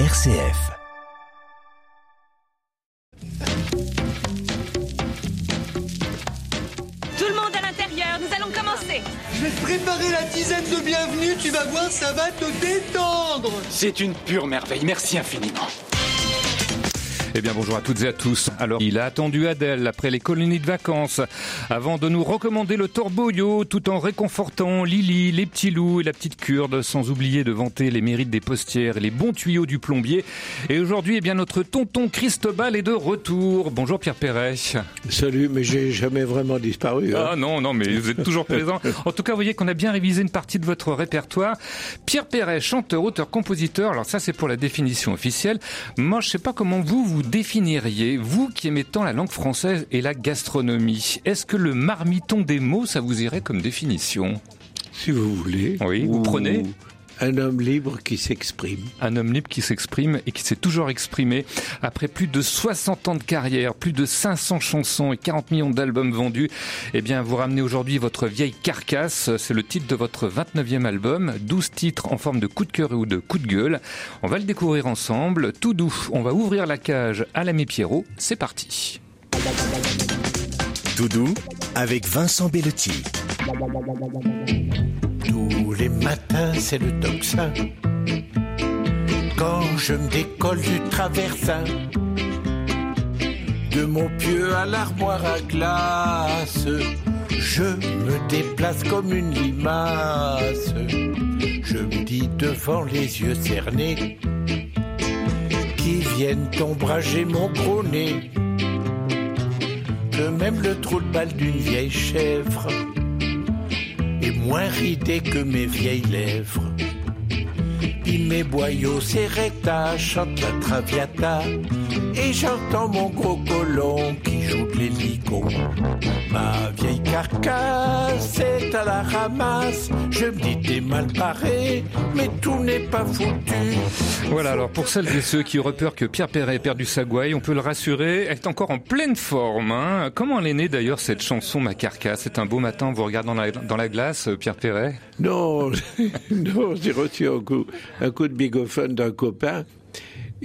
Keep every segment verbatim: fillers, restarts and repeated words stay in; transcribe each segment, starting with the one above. R C F. Tout le monde à l'intérieur, nous allons commencer. Je vais te préparer la tisane de bienvenue, tu vas voir, ça va te détendre. C'est une pure merveille, merci infiniment. Eh bien bonjour à toutes et à tous. Alors il a attendu Adèle après les colonies de vacances avant de nous recommander le Tord boyaux tout en réconfortant Lily, les petits loups et la petite Kurde, sans oublier de vanter les mérites des postières et les bons tuyaux du plombier. Et aujourd'hui eh bien notre tonton Cristobal est de retour. Bonjour Pierre Perret. Salut, mais j'ai jamais vraiment disparu. Hein. Ah non non, mais vous êtes toujours présent. En tout cas vous voyez qu'on a bien révisé une partie de votre répertoire. Pierre Perret, chanteur, auteur, compositeur. Alors ça c'est pour la définition officielle. Moi je sais pas comment vous vous définiriez, vous qui aimez tant la langue française et la gastronomie, est-ce que le marmiton des mots, ça vous irait comme définition ? Si vous voulez. Oui, vous prenez ? Un homme libre qui s'exprime. Un homme libre qui s'exprime et qui s'est toujours exprimé. Après plus de soixante ans de carrière, plus de cinq cents chansons et quarante millions d'albums vendus, eh bien, vous ramenez aujourd'hui votre vieille carcasse. C'est le titre de votre vingt-neuvième album. douze titres en forme de coup de cœur ou de coup de gueule. On va le découvrir ensemble. Tout doux. On va ouvrir la cage à l'ami Pierrot. C'est parti. Tout doux avec Vincent Belletti. Les matins, c'est le tocsin. Quand je me décolle du traversin, de mon pieu à l'armoire à glace, je me déplace comme une limace. Je me dis devant les yeux cernés qui viennent ombrager mon gros nez, que même le trou de balle d'une vieille chèvre est moins ridé que mes vieilles lèvres. Puis mes boyaux serreta chantent la traviata, et j'entends mon gros colon qui joue de l'hélico. Ma vieille carcasse est à la ramasse. Je me dis t'es mal paré, mais tout n'est pas foutu. Voilà, alors pour celles et ceux qui repèrent que Pierre Perret a perdu sa gouaille, on peut le rassurer, elle est encore en pleine forme. Hein. Comment elle est née d'ailleurs cette chanson Ma carcasse ? C'est un beau matin, vous regardez dans la, dans la glace, Pierre Perret ? Non, non, j'ai reçu un coup, un coup de bigophone d'un copain.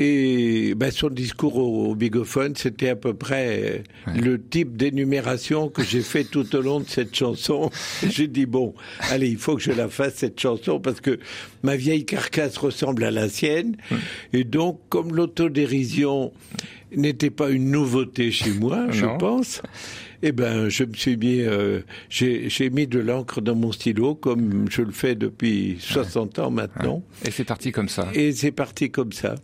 Et ben, son discours au, au bigophone, c'était à peu près ouais. le type d'énumération que j'ai fait tout au long de cette chanson. J'ai dit, bon, allez, il faut que je la fasse, cette chanson, parce que ma vieille carcasse ressemble à la sienne. Ouais. Et donc, comme l'autodérision n'était pas une nouveauté chez moi, je pense... Eh ben, je me suis mis, euh, j'ai, j'ai mis de l'encre dans mon stylo, comme je le fais depuis soixante ans maintenant. Et c'est parti comme ça. Et c'est parti comme ça.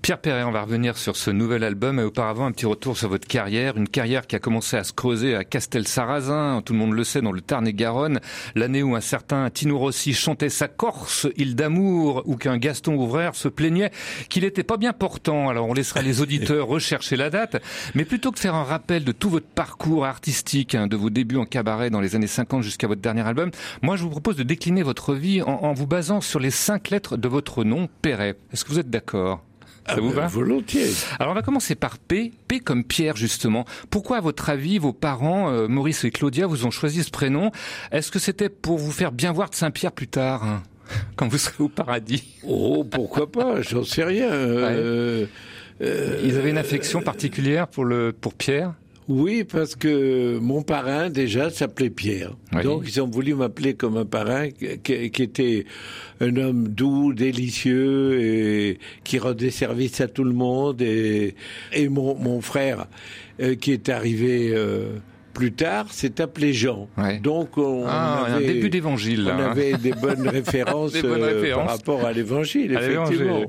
Pierre Perret, on va revenir sur ce nouvel album, et auparavant un petit retour sur votre carrière, une carrière qui a commencé à se creuser à Castel-Sarrasin, tout le monde le sait, dans le Tarn-et-Garonne, l'année où un certain Tino Rossi chantait sa Corse, île d'amour, ou qu'un Gaston Ouvraire se plaignait qu'il n'était pas bien portant. Alors on laissera les auditeurs rechercher la date, mais plutôt que faire un rappel de tout votre parcours artistique, hein, de vos débuts en cabaret dans les années cinquante jusqu'à votre dernier album, moi je vous propose de décliner votre vie en, en vous basant sur les cinq lettres de votre nom, Perret. Est-ce que vous êtes d'accord ? Ça ah vous ben va ? Volontiers. Alors on va commencer par P, P comme Pierre justement. Pourquoi à votre avis vos parents, euh, Maurice et Claudia, vous ont choisi ce prénom ? Est-ce que c'était pour vous faire bien voir de Saint-Pierre plus tard, hein, quand vous serez au paradis ? Oh, pourquoi pas, j'en sais rien. Euh, ouais. euh, Ils avaient une affection particulière pour, le, pour Pierre ? Oui, parce que mon parrain, déjà, s'appelait Pierre. Oui. Donc, ils ont voulu m'appeler comme un parrain qui, qui était un homme doux, délicieux, et qui rendait service à tout le monde. Et, et mon, mon frère, euh, qui est arrivé... Euh, plus tard, c'est appelé Jean. Ouais. Donc, on, ah, on avait, un début d'évangile, on hein. avait des bonnes références, des bonnes références. Euh, par rapport à l'évangile, à effectivement.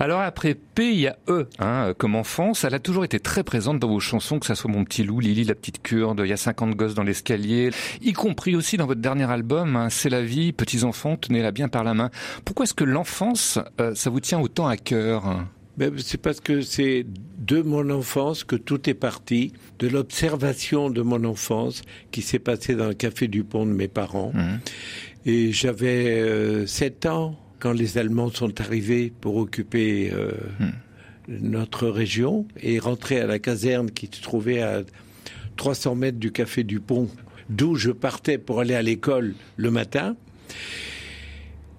Alors, après P, il y a E, hein, comme enfance. Elle a toujours été très présente dans vos chansons, que ça soit Mon petit loup, Lily, la petite Kurde, Il y a cinquante gosses dans l'escalier, y compris aussi dans votre dernier album, hein, C'est la vie, petits enfants, tenez-la bien par la main. Pourquoi est-ce que l'enfance, euh, ça vous tient autant à cœur ? Ben, c'est parce que c'est de mon enfance que tout est parti, de l'observation de mon enfance qui s'est passée dans le café du pont de mes parents. Mmh. Et j'avais euh, sept ans quand les Allemands sont arrivés pour occuper euh, mmh. notre région et rentrer à la caserne qui se trouvait à trois cents mètres du café du pont, d'où je partais pour aller à l'école le matin.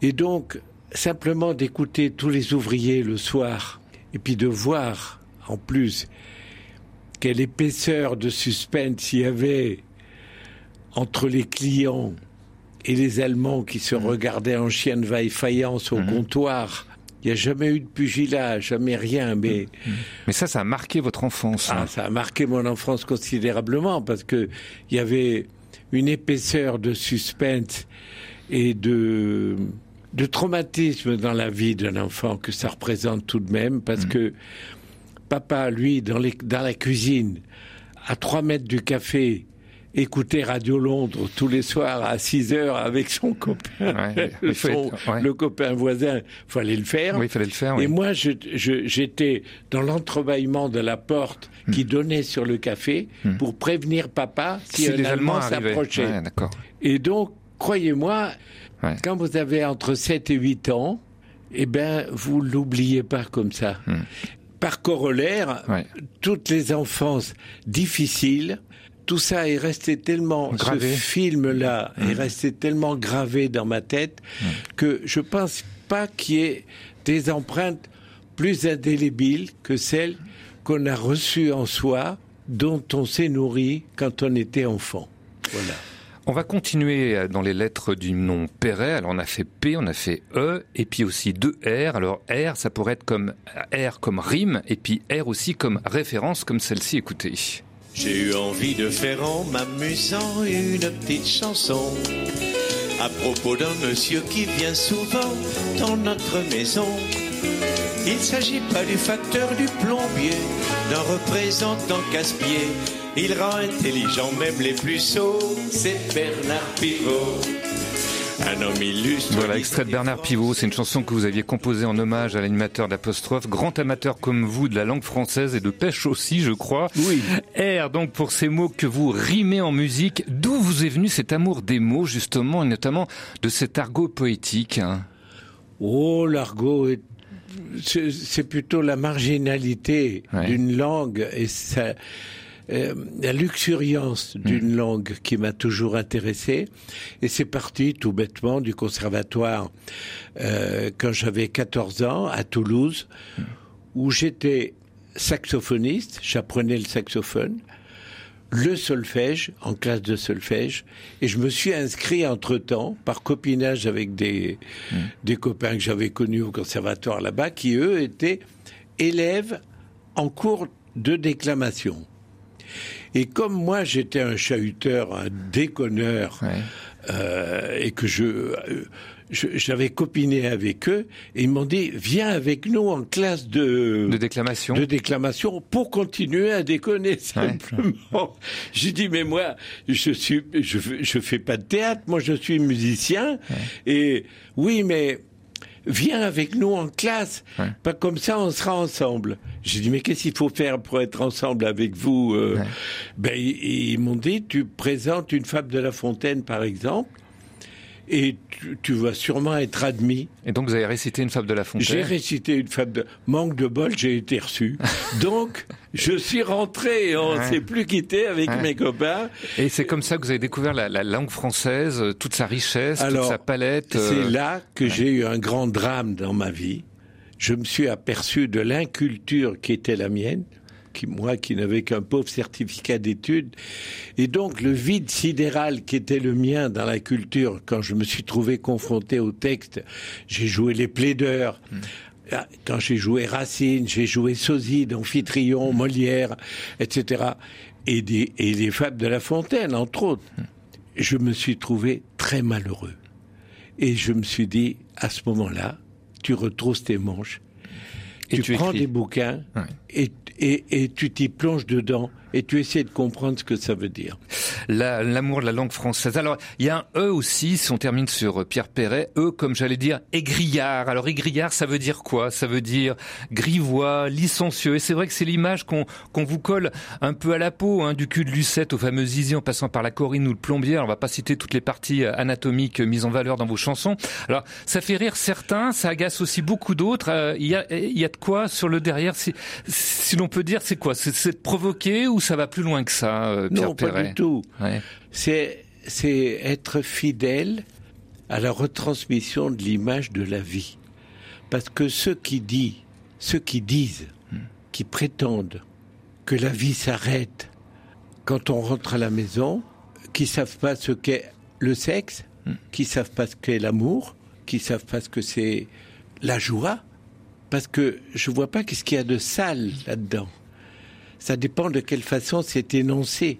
Et donc... simplement d'écouter tous les ouvriers le soir et puis de voir en plus quelle épaisseur de suspense il y avait entre les clients et les Allemands qui se mmh. regardaient en chien de vaille-faïence au mmh. comptoir. Il n'y a jamais eu de pugilat, jamais rien. Mais... mais ça, ça a marqué votre enfance. Ah, hein. Ça a marqué mon enfance considérablement, parce qu'il y avait une épaisseur de suspense et de, de traumatisme dans la vie d'un enfant que ça représente tout de même, parce mmh. que papa, lui, dans, les, dans la cuisine, à trois mètres du café... écouter Radio Londres tous les soirs à six heures avec son copain, ouais, le, son, être, ouais. le copain voisin. Fallait le faire. Oui, fallait le faire. Et oui. moi, je, je, j'étais dans l'entrebâillement de la porte mmh. qui donnait sur le café mmh. pour prévenir papa si, si un les Allemand s'approchait. Ouais, d'accord. Et donc, croyez-moi, ouais. quand vous avez entre sept et huit ans, eh ben, vous l'oubliez pas comme ça. Mmh. Par corollaire, ouais. toutes les enfances difficiles. Tout ça est resté tellement, gravé. ce film-là mmh. est resté tellement gravé dans ma tête mmh. que je pense pas qu'il y ait des empreintes plus indélébiles que celles qu'on a reçues en soi, dont on s'est nourri quand on était enfant. Voilà. On va continuer dans les lettres du nom Perret. Alors on a fait P, on a fait E, et puis aussi deux R. Alors R, ça pourrait être comme R comme rime, et puis R aussi comme référence, comme celle-ci, écoutez. J'ai eu envie de faire en m'amusant une petite chanson à propos d'un monsieur qui vient souvent dans notre maison. Il s'agit pas du facteur du plombier, d'un représentant casse-pied. Il rend intelligent même les plus sots, c'est Bernard Pivot. Un homme illustre. Voilà, extrait de Bernard Pivot. C'est une chanson que vous aviez composée en hommage à l'animateur d'Apostrophe, grand amateur comme vous de la langue française et de pêche aussi, je crois. Oui. R, donc, pour ces mots que vous rimez en musique, d'où vous est venu cet amour des mots, justement, et notamment de cet argot poétique? Oh, l'argot, est... c'est plutôt la marginalité ouais. d'une langue et ça... Euh, la luxuriance d'une mmh. langue qui m'a toujours intéressé, et c'est parti tout bêtement du conservatoire euh, quand j'avais quatorze ans à Toulouse, mmh. où j'étais saxophoniste, j'apprenais le saxophone, le solfège, en classe de solfège, et je me suis inscrit entre-temps par copinage avec des, mmh. des copains que j'avais connus au conservatoire là-bas, qui eux étaient élèves en cours de déclamation. Et comme moi, j'étais un chahuteur, un déconneur, ouais. euh, et que je, je, j'avais copiné avec eux, et ils m'ont dit, viens avec nous en classe de, de, déclamation. de déclamation pour continuer à déconner, simplement. Ouais. J'ai dit, mais moi, je suis, je, je fais pas de théâtre, moi je suis musicien, ouais. et oui, mais... viens avec nous en classe, ouais. pas comme ça on sera ensemble. J'ai dit, mais qu'est-ce qu'il faut faire pour être ensemble avec vous? euh, ouais. Ben ils, ils m'ont dit, tu présentes une fable de La Fontaine par exemple, et tu, tu vas sûrement être admis. Et donc vous avez récité une fable de La Fontaine? J'ai récité une fable de... Manque de bol, j'ai été reçu. Donc je suis rentré et on ne ouais. s'est plus quitté avec ouais. mes copains. Et c'est comme ça que vous avez découvert la, la langue française, toute sa richesse, alors, toute sa palette. Euh... C'est là que ouais. j'ai eu un grand drame dans ma vie. Je me suis aperçu de l'inculture qui était la mienne, qui, moi qui n'avais qu'un pauvre certificat d'études, et donc le vide sidéral qui était le mien dans la culture. Quand je me suis trouvé confronté au texte, j'ai joué les plaideurs, mmh. quand j'ai joué Racine, j'ai joué Soside, Amphitryon, mmh. Molière, et cetera, et, des, et les fables de La Fontaine, entre autres. Mmh. Je me suis trouvé très malheureux, et je me suis dit, à ce moment-là, tu retrousses tes manches, et tu, tu prends écris. des bouquins, ouais. et Et, et tu t'y plonges dedans et tu essaies de comprendre ce que ça veut dire. La, l'amour de la langue française. Alors, il y a un E aussi, si on termine sur Pierre Perret, E comme j'allais dire, égrillard. Alors, égrillard, ça veut dire quoi? Ça veut dire grivois, licencieux. Et c'est vrai que c'est l'image qu'on, qu'on vous colle un peu à la peau, hein, du cul de Lucette au fameux Zizi en passant par la Corinne ou le Plombier. Alors, on va pas citer toutes les parties anatomiques mises en valeur dans vos chansons. Alors, ça fait rire certains, ça agace aussi beaucoup d'autres. Euh, y a, y a de quoi sur le derrière, si, si l'on peut dire, c'est quoi? C'est, c'est de provoquer ou ça va plus loin que ça, euh, Pierre Non, Perret. Pas du tout. Ouais. C'est, c'est être fidèle à la retransmission de l'image de la vie. Parce que ceux qui disent, ceux qui disent, qui prétendent que la vie s'arrête quand on rentre à la maison, qui savent pas ce qu'est le sexe, qui savent pas ce qu'est l'amour, qui savent pas ce que c'est la joie, parce que je vois pas qu'est-ce qu'il y a de sale là-dedans. Ça dépend de quelle façon c'est énoncé.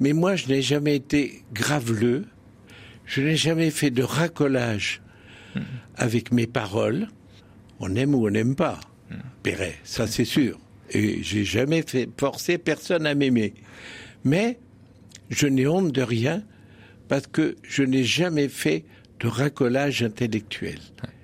Mais moi, je n'ai jamais été graveleux, je n'ai jamais fait de racolage mmh. avec mes paroles. On aime ou on n'aime pas, mmh. Perret, ça mmh. c'est sûr. Et j'ai jamais fait forcer personne à m'aimer. Mais je n'ai honte de rien parce que je n'ai jamais fait de racolage intellectuel.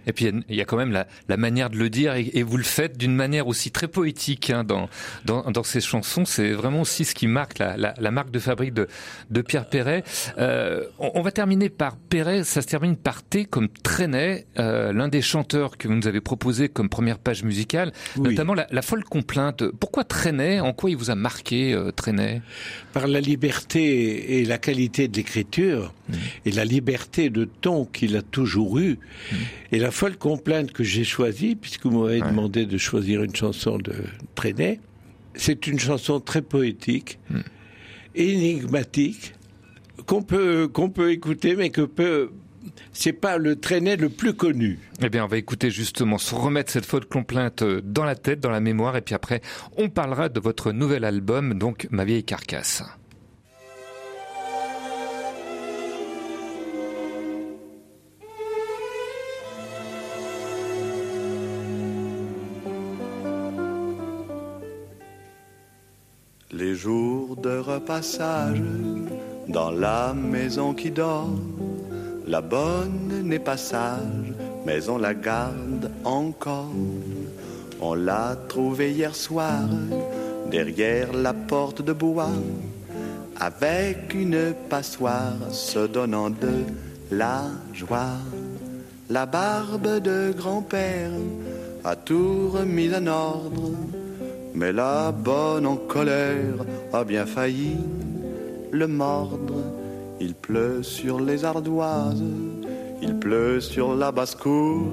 Et puis il y a quand même la, la manière de le dire, et, et vous le faites d'une manière aussi très poétique hein, dans, dans dans ces chansons. C'est vraiment aussi ce qui marque la, la, la marque de fabrique de de Pierre Perret. Euh, on, on va terminer par Perret. Ça se termine par T comme Trenet, euh, l'un des chanteurs que vous nous avez proposé comme première page musicale, oui. notamment la, la folle complainte. Pourquoi Trenet ? En quoi il vous a marqué euh, Trenet ? Par la liberté et la qualité de l'écriture mmh. et la liberté de ton qu'il a toujours eu mmh. et la La folle complainte que j'ai choisie, puisque vous m'avez ouais. demandé de choisir une chanson de Trenet, c'est une chanson très poétique, mmh. énigmatique, qu'on peut, qu'on peut écouter, mais que peut... c'est pas le Trenet le plus connu. Eh bien, on va écouter justement, se remettre cette folle complainte dans la tête, dans la mémoire, et puis après, on parlera de votre nouvel album, donc Ma vieille carcasse. Les jours de repassage dans la maison qui dort, la bonne n'est pas sage, mais on la garde encore. On l'a trouvée hier soir, derrière la porte de bois, avec une passoire se donnant de la joie. La barbe de grand-père a tout remis en ordre, mais la bonne en colère a bien failli le mordre. Il pleut sur les ardoises, il pleut sur la basse-cour,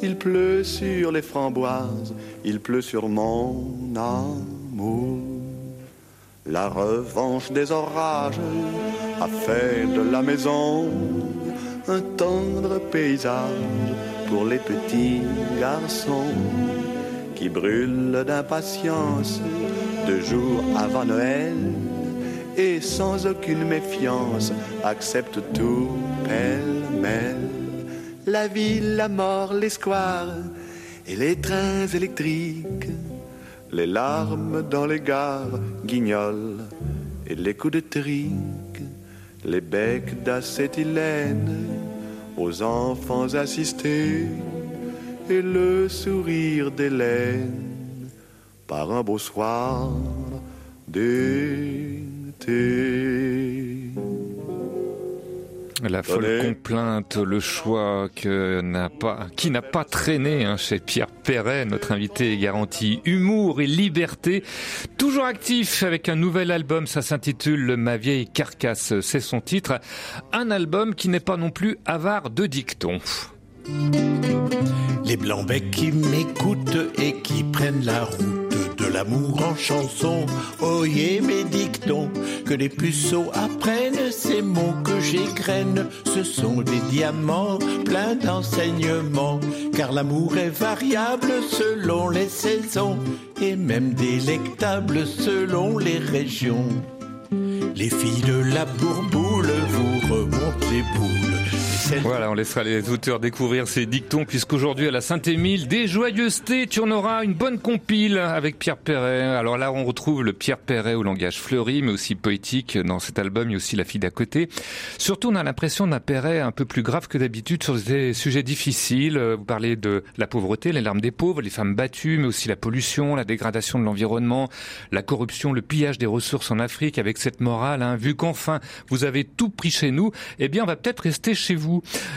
il pleut sur les framboises, il pleut sur mon amour. La revanche des orages a fait de la maison un tendre paysage pour les petits garçons qui brûle d'impatience deux jours avant Noël et sans aucune méfiance accepte tout pêle-mêle. La ville, la mort, les squares et les trains électriques, les larmes dans les gares guignols et les coups de trique, les becs d'acétylène aux enfants assistés et le sourire d'Hélène par un beau soir d'été. La folle complainte, le choix que n'a pas, qui n'a pas traîné hein, chez Pierre Perret, notre invité garanti. Humour et liberté, toujours actif avec un nouvel album, ça s'intitule Ma vieille carcasse, c'est son titre. Un album qui n'est pas non plus avare de dictons. Les blancs becs qui m'écoutent et qui prennent la route de l'amour en chanson, oyez mes dictons que les puceaux apprennent, ces mots que j'égrène, ce sont des diamants pleins d'enseignements, car l'amour est variable selon les saisons et même délectable selon les régions. Les filles de la bourboule vous remontent les boules. Voilà, on laissera les auteurs découvrir ces dictons, puisqu'aujourd'hui à la Saint-Émile, des joyeusetés, tu en auras une bonne compile avec Pierre Perret. Alors là, on retrouve le Pierre Perret au langage fleuri, mais aussi poétique dans cet album. Il y a aussi La fille d'à côté. Surtout, on a l'impression d'un Perret un peu plus grave que d'habitude sur des sujets difficiles. Vous parlez de la pauvreté, les larmes des pauvres, les femmes battues, mais aussi la pollution, la dégradation de l'environnement, la corruption, le pillage des ressources en Afrique, avec cette morale, hein, vu qu'enfin vous avez tout pris chez nous, eh bien on va peut-être rester chez vous.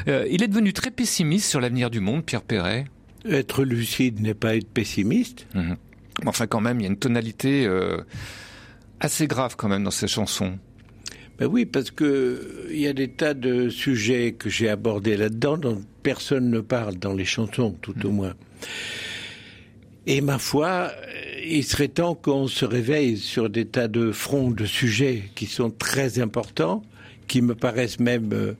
Euh, il est devenu très pessimiste sur l'avenir du monde, Pierre Perret. Être lucide n'est pas être pessimiste. Mmh. Enfin, quand même, il y a une tonalité euh, assez grave quand même dans ces chansons. Ben oui, parce que il y a des tas de sujets que j'ai abordés là-dedans dont personne ne parle dans les chansons, tout mmh. au moins. Et ma foi, il serait temps qu'on se réveille sur des tas de fronts de sujets qui sont très importants, qui me paraissent même euh,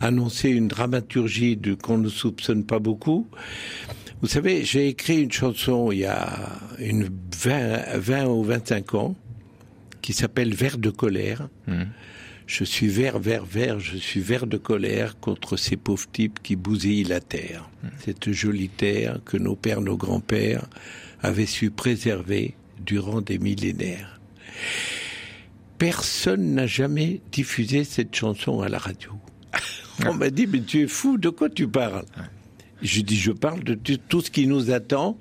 annoncer une dramaturgie de, qu'on ne soupçonne pas beaucoup. Vous savez, j'ai écrit une chanson il y a une vingt, vingt ou vingt-cinq ans qui s'appelle « Vert de colère mmh. ». Je suis vert, vert, vert, je suis vert de colère contre ces pauvres types qui bousillent la terre. Mmh. Cette jolie terre que nos pères, nos grands-pères avaient su préserver durant des millénaires. Personne n'a jamais diffusé cette chanson à la radio. On m'a dit « mais tu es fou, de quoi tu parles ?» Je dis, je parle de tout ce qui nous attend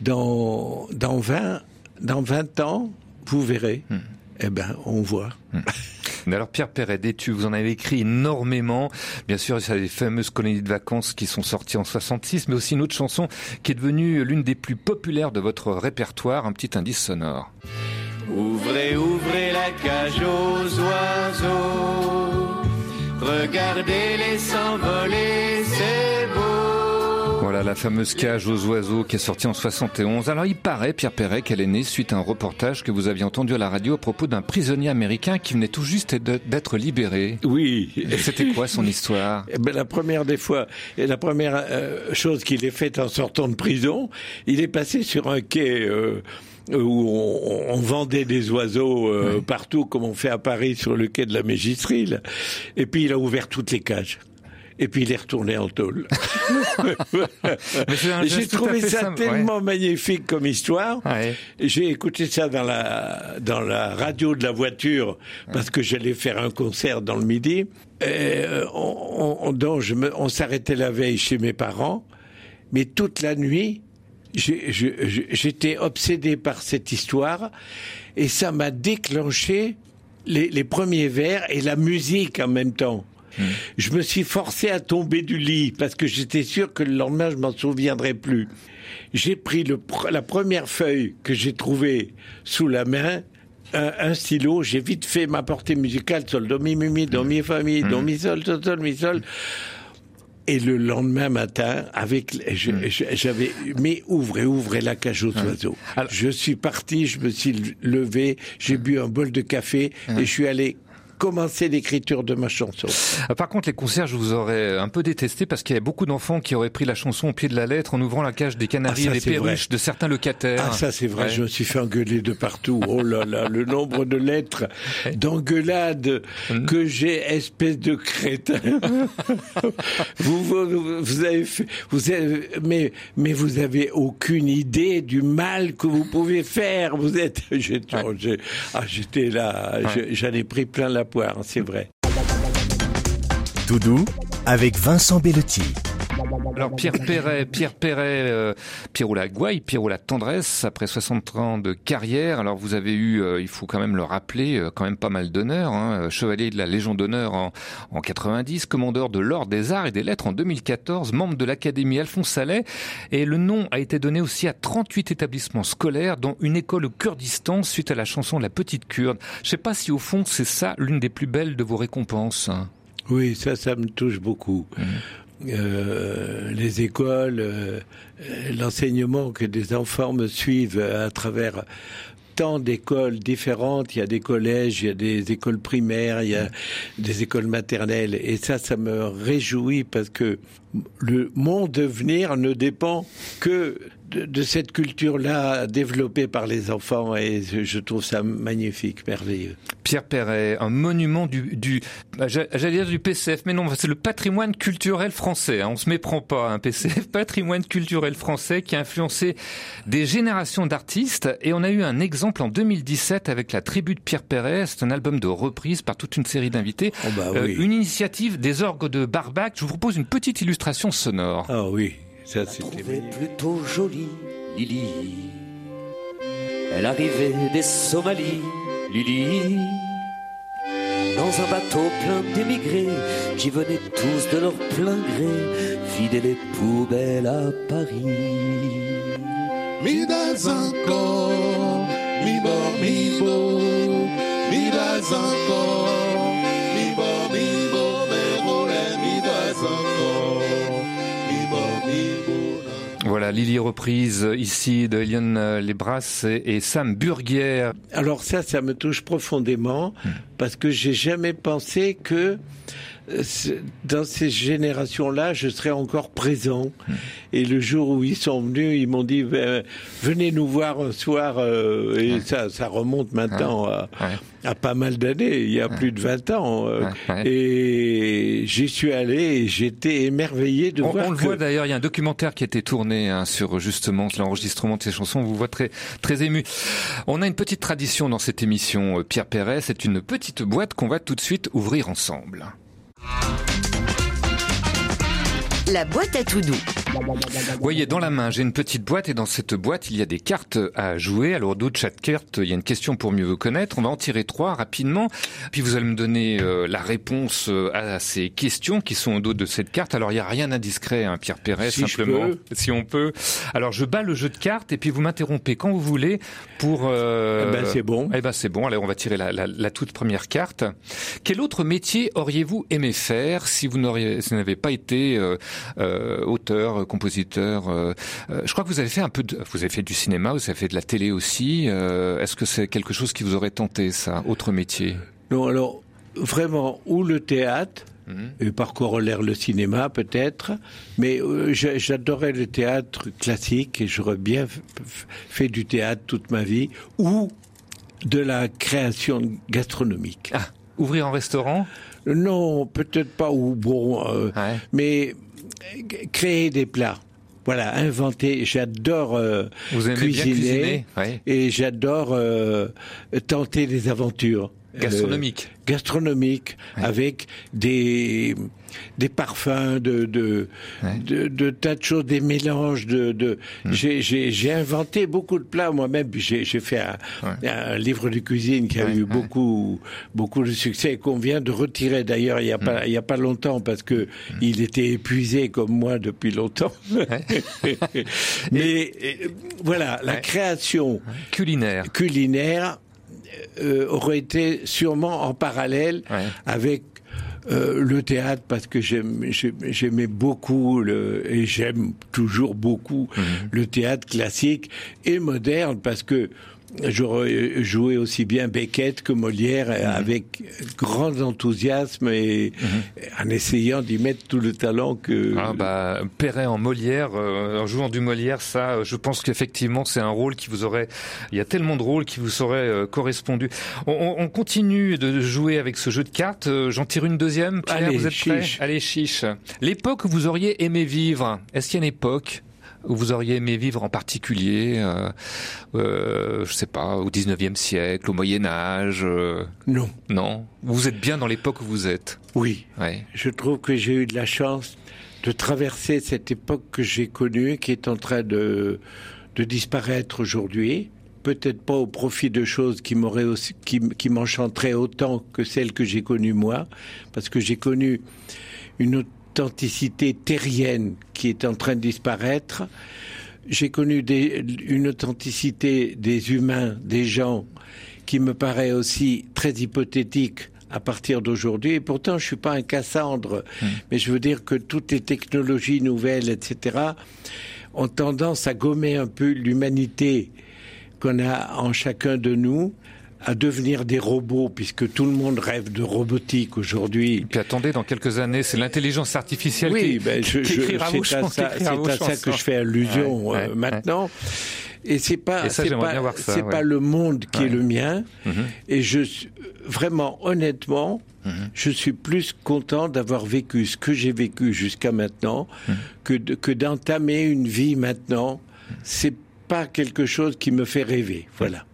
dans, dans vingt, dans vingt ans, vous verrez. Mmh. Eh ben, on voit. Mmh. Alors, Pierre Perret, tu vous en avez écrit énormément. Bien sûr, il y a les fameuses colonies de vacances qui sont sorties en soixante-six, mais aussi une autre chanson qui est devenue l'une des plus populaires de votre répertoire, un petit indice sonore. Ouvrez, ouvrez la cage aux oiseaux, regardez les s'envoler, c'est beau. Voilà la fameuse cage aux oiseaux qui est sortie en soixante et onze. Alors il paraît, Pierre Perret, qu'elle est née suite à un reportage que vous aviez entendu à la radio à propos d'un prisonnier américain qui venait tout juste d'être libéré. Oui. Et c'était quoi son histoire ? Eh ben, la première des fois, la première chose qu'il a faite en sortant de prison, il est passé sur un quai euh, où on, on vendait des oiseaux euh, oui. partout, comme on fait à Paris sur le quai de la Mégisserie, là. Et puis il a ouvert toutes les cages. Et puis il est retourné en tôle. J'ai trouvé ça simple, tellement ouais. magnifique comme histoire. Ouais. J'ai écouté ça dans la dans la radio de la voiture parce que j'allais faire un concert dans le Midi. Et on, on, donc je me, on s'arrêtait la veille chez mes parents, mais toute la nuit. J'ai, j'ai, j'étais obsédé par cette histoire et ça m'a déclenché les, les premiers vers et la musique en même temps. Mmh. Je me suis forcé à tomber du lit parce que j'étais sûr que le lendemain je m'en souviendrais plus. J'ai pris le, la première feuille que j'ai trouvée sous la main, un, un stylo, j'ai vite fait ma portée musicale, sol, do, mi, mi, mi, do, mi, fa, mi, do, mi, sol, sol, sol, mi, sol. Et le lendemain matin, avec, je, je, j'avais, mais ouvrez, ouvrez la cage aux oiseaux. Alors, je suis parti, je me suis levé, j'ai bu un bol de café et je suis allé commencer l'écriture de ma chanson. Par contre, les concerts, je vous aurais un peu détesté parce qu'il y a beaucoup d'enfants qui auraient pris la chanson au pied de la lettre en ouvrant la cage des canaris ah, et les perruches vrai. de certains locataires. Ah, ça, c'est vrai. Ouais. Je me suis fait engueuler de partout. Oh là là, le nombre de lettres d'engueulades que j'ai, espèce de crétin. vous, vous, vous avez fait, vous avez, mais, mais vous avez aucune idée du mal que vous pouvez faire. Vous êtes, j'étais, ouais. j'ai, ah, j'étais là, ouais. j'en ai pris plein la poire, c'est vrai. Tout doux avec Vincent Belletier. Alors Pierre Perret, Pierre Perret, euh, Pierrot la gouaille, Pierrot la tendresse, après soixante ans de carrière, alors vous avez eu, euh, il faut quand même le rappeler, euh, quand même pas mal d'honneurs, hein, chevalier de la Légion d'honneur en, en quatre-vingt-dix, commandeur de l'Ordre des Arts et des Lettres en deux mille quatorze, membre de l'Académie Alphonse Allais, et le nom a été donné aussi à trente-huit établissements scolaires, dont une école au Kurdistan suite à la chanson La Petite Kurde. Je sais pas si au fond c'est ça l'une des plus belles de vos récompenses. Oui, ça, ça me touche beaucoup. Mmh. Euh, les écoles, euh, l'enseignement que des enfants me suivent à travers tant d'écoles différentes. Il y a des collèges, il y a des écoles primaires, il y a des écoles maternelles. Et ça, ça me réjouit parce que le, mon devenir ne dépend que de, de cette culture-là développée par les enfants. Et je trouve ça magnifique, merveilleux. Pierre Perret, un monument du, du, j'allais dire du P C F, mais non, c'est le patrimoine culturel français. Hein, on se méprend pas, hein, P C F, patrimoine culturel français qui a influencé des générations d'artistes. Et on a eu un exemple en deux mille dix-sept avec la tribu de Pierre Perret. C'est un album de reprises par toute une série d'invités. Oh bah oui. euh, une initiative des Orgues de Barbac. Je vous propose une petite illustration sonore. Ah oui, ça c'était plutôt joli, Lily. Elle arrivait des Somalies. Lily, dans un bateau plein d'émigrés qui venaient tous de leur plein gré vider les poubelles à Paris. Mi dans un corps, mi mort, mi beau, mi dans un corps. la Lily reprise ici de Eliane Lébrasse et, et Sam Burguière. Alors ça, ça me touche profondément mmh. parce que j'ai jamais pensé que dans ces générations-là, je serai encore présent. Mmh. Et le jour où ils sont venus, ils m'ont dit « Venez nous voir un soir euh, ». Et ouais. ça, ça remonte maintenant ouais. à, ouais. à pas mal d'années, il y a ouais. plus de vingt ans. Ouais. Ouais. Et j'y suis allé et j'étais émerveillé de on, voir On le que... voit d'ailleurs, il y a un documentaire qui a été tourné hein, sur justement l'enregistrement de ces chansons. On vous voit très, très ému. On a une petite tradition dans cette émission, Pierre Perret. C'est une petite boîte qu'on va tout de suite ouvrir ensemble. La boîte à tout doux. Vous voyez, dans la main, j'ai une petite boîte et dans cette boîte, il y a des cartes à jouer. Alors, au dos de chaque carte, il y a une question pour mieux vous connaître. On va en tirer trois rapidement. Puis, vous allez me donner euh, la réponse à ces questions qui sont au dos de cette carte. Alors, il n'y a rien d'indiscret, hein, Pierre Perret, si simplement, si on peut. Alors, je bats le jeu de cartes et puis vous m'interrompez quand vous voulez pour... Euh... Eh ben, c'est bon. Eh ben, c'est bon. Allez, on va tirer la, la, la toute première carte. Quel autre métier auriez-vous aimé faire si vous n'auriez, si vous n'avez pas été... Euh, Euh, auteur, compositeur. Euh, euh, je crois que vous avez fait un peu de, vous avez fait du cinéma, vous avez fait de la télé aussi. Euh, est-ce que c'est quelque chose qui vous aurait tenté, ça, autre métier ? Non, alors vraiment, ou le théâtre, mmh. et par corollaire le cinéma peut-être. Mais euh, j'adorais le théâtre classique et j'aurais bien fait du théâtre toute ma vie, ou de la création gastronomique. Ah, ouvrir un restaurant ? Non, peut-être pas. Ou bon, euh, ouais. mais créer des plats, voilà, inventer. J'adore euh, Vous aimez cuisiner, bien cuisiner ouais. et j'adore euh, tenter des aventures gastronomiques, euh, gastronomiques ouais. avec des des parfums, de de, ouais. de de tas de choses, des mélanges. De, de mmh. j'ai, j'ai j'ai inventé beaucoup de plats moi-même. J'ai j'ai fait un, ouais. un livre de cuisine qui a ouais, eu ouais. beaucoup beaucoup de succès et qu'on vient de retirer d'ailleurs. Il y a mmh. pas il y a pas longtemps parce que mmh. il était épuisé comme moi depuis longtemps. Ouais. Mais et, voilà, la ouais. création culinaire culinaire euh, aurait été sûrement en parallèle ouais. avec Euh, le théâtre, parce que j'aime, j'aimais, j'aimais beaucoup le, et j'aime toujours beaucoup mmh. le théâtre classique et moderne, parce que j'aurais joué aussi bien Beckett que Molière mmh. avec grand enthousiasme et mmh. en essayant d'y mettre tout le talent que... Ah bah, Perret en Molière, euh, en jouant du Molière, ça, je pense qu'effectivement c'est un rôle qui vous aurait... Il y a tellement de rôles qui vous auraient euh, correspondu. On, on, on continue de jouer avec ce jeu de cartes. J'en tire une deuxième. Pierre, allez, vous êtes prêts ? Allez, chiche. L'époque que vous auriez aimé vivre, est-ce qu'il y a une époque où vous auriez aimé vivre en particulier, euh, euh, je sais pas, au dix-neuvième siècle, au Moyen-Âge euh... Non. Non. Vous êtes bien dans l'époque où vous êtes. Oui. Ouais. Je trouve que j'ai eu de la chance de traverser cette époque que j'ai connue, qui est en train de, de disparaître aujourd'hui. Peut-être pas au profit de choses qui m'auraient aussi, qui, qui m'enchanteraient autant que celles que j'ai connues moi, parce que j'ai connu une autre authenticité terrienne qui est en train de disparaître. J'ai connu des, une authenticité des humains, des gens, qui me paraît aussi très hypothétique à partir d'aujourd'hui. Et pourtant, je suis pas un Cassandre. Mmh. Mais je veux dire que toutes les technologies nouvelles, et cetera, ont tendance à gommer un peu l'humanité qu'on a en chacun de nous, à devenir des robots, puisque tout le monde rêve de robotique aujourd'hui. Et puis attendez, dans quelques années, c'est l'intelligence artificielle oui, qui, ben je, qui écrira vos chansons. C'est à ça, c'est à ça que je fais allusion ouais, euh, ouais, maintenant. Ouais. Et c'est pas, et ça, c'est pas, ça, c'est ouais. pas le monde qui ouais. est le mien. Mmh. Et je, vraiment, honnêtement, mmh. je suis plus content d'avoir vécu ce que j'ai vécu jusqu'à maintenant, mmh. que, de, que d'entamer une vie maintenant. Mmh. C'est pas quelque chose qui me fait rêver. Voilà.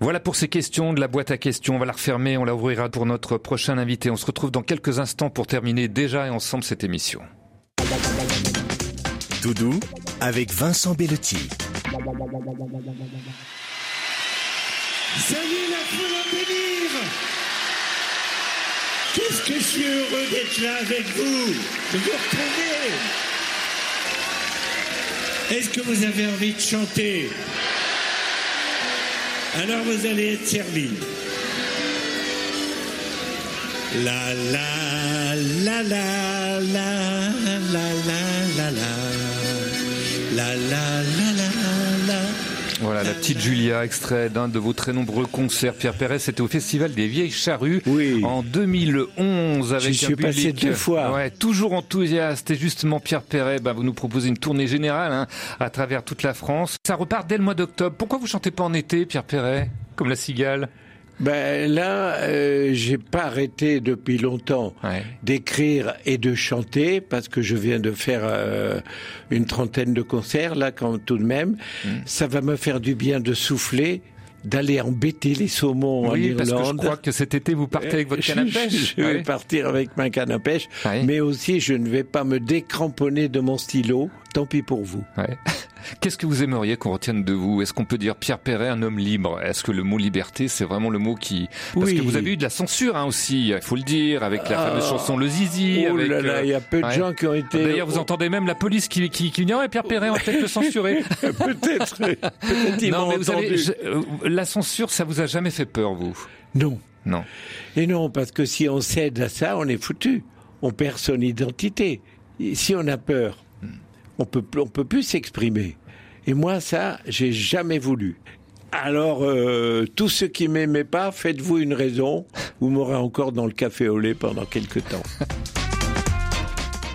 Voilà pour ces questions de la boîte à questions. On va la refermer, on la ouvrira pour notre prochain invité. On se retrouve dans quelques instants pour terminer déjà et ensemble cette émission. Tout doux avec Vincent Bellotti. Salut la foule en délire. Qu'est-ce que je suis heureux d'être là avec vous, de vous retrouver. Est-ce que vous avez envie de chanter ? Alors vous allez être servis. La la la la la la la la la la la la la la la la. Voilà, la petite Julia, extrait d'un de vos très nombreux concerts. Pierre Perret, c'était au Festival des Vieilles Charrues, oui, en deux mille onze. Avec J'y suis un public, passé deux fois. Ouais, toujours enthousiaste. Et justement, Pierre Perret, bah, vous nous proposez une tournée générale hein, à travers toute la France. Ça repart dès le mois d'octobre. Pourquoi vous ne chantez pas en été, Pierre Perret, comme la cigale? Ben là, euh, j'ai pas arrêté depuis longtemps ouais. d'écrire et de chanter parce que je viens de faire euh, une trentaine de concerts là, quand tout de même. Mmh. Ça va me faire du bien de souffler, d'aller embêter les saumons oui, en Irlande. Oui, parce que je crois que cet été, vous partez avec votre canne à pêche. Je vais ouais. partir avec ma canne à pêche, ouais. mais aussi je ne vais pas me décramponner de mon stylo. Tant pis pour vous. Ouais. Qu'est-ce que vous aimeriez qu'on retienne de vous? Est-ce qu'on peut dire Pierre Perret, un homme libre? Est-ce que le mot liberté, c'est vraiment le mot qui... Parce oui. que vous avez eu de la censure hein, aussi, il faut le dire, avec la ah. fameuse chanson Le Zizi. Oh là là, il euh... y a peu de ouais. gens qui ont été... D'ailleurs, vous oh. entendez même la police qui, qui, qui dit oh, « Pierre Perret, on va peut-être le censurer. » Peut-être, peut-être ils non, m'ont mais vous entendu. Avez... Je... La censure, ça vous a jamais fait peur, vous? Non. Non. Et non, parce que si on cède à ça, on est foutu. On perd son identité. Et si on a peur... On peut, on peut plus s'exprimer. Et moi, ça, j'ai jamais voulu. Alors, euh, tous ceux qui m'aimaient pas, faites-vous une raison. Vous m'aurez encore dans le café au lait pendant quelques temps.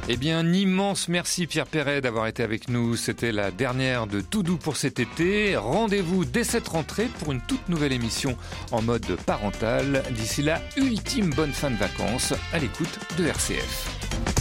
Eh bien, un immense merci Pierre Perret d'avoir été avec nous. C'était la dernière de Tout Doux pour cet été. Rendez-vous dès cette rentrée pour une toute nouvelle émission en mode parental. D'ici là, ultime bonne fin de vacances à l'écoute de R C F.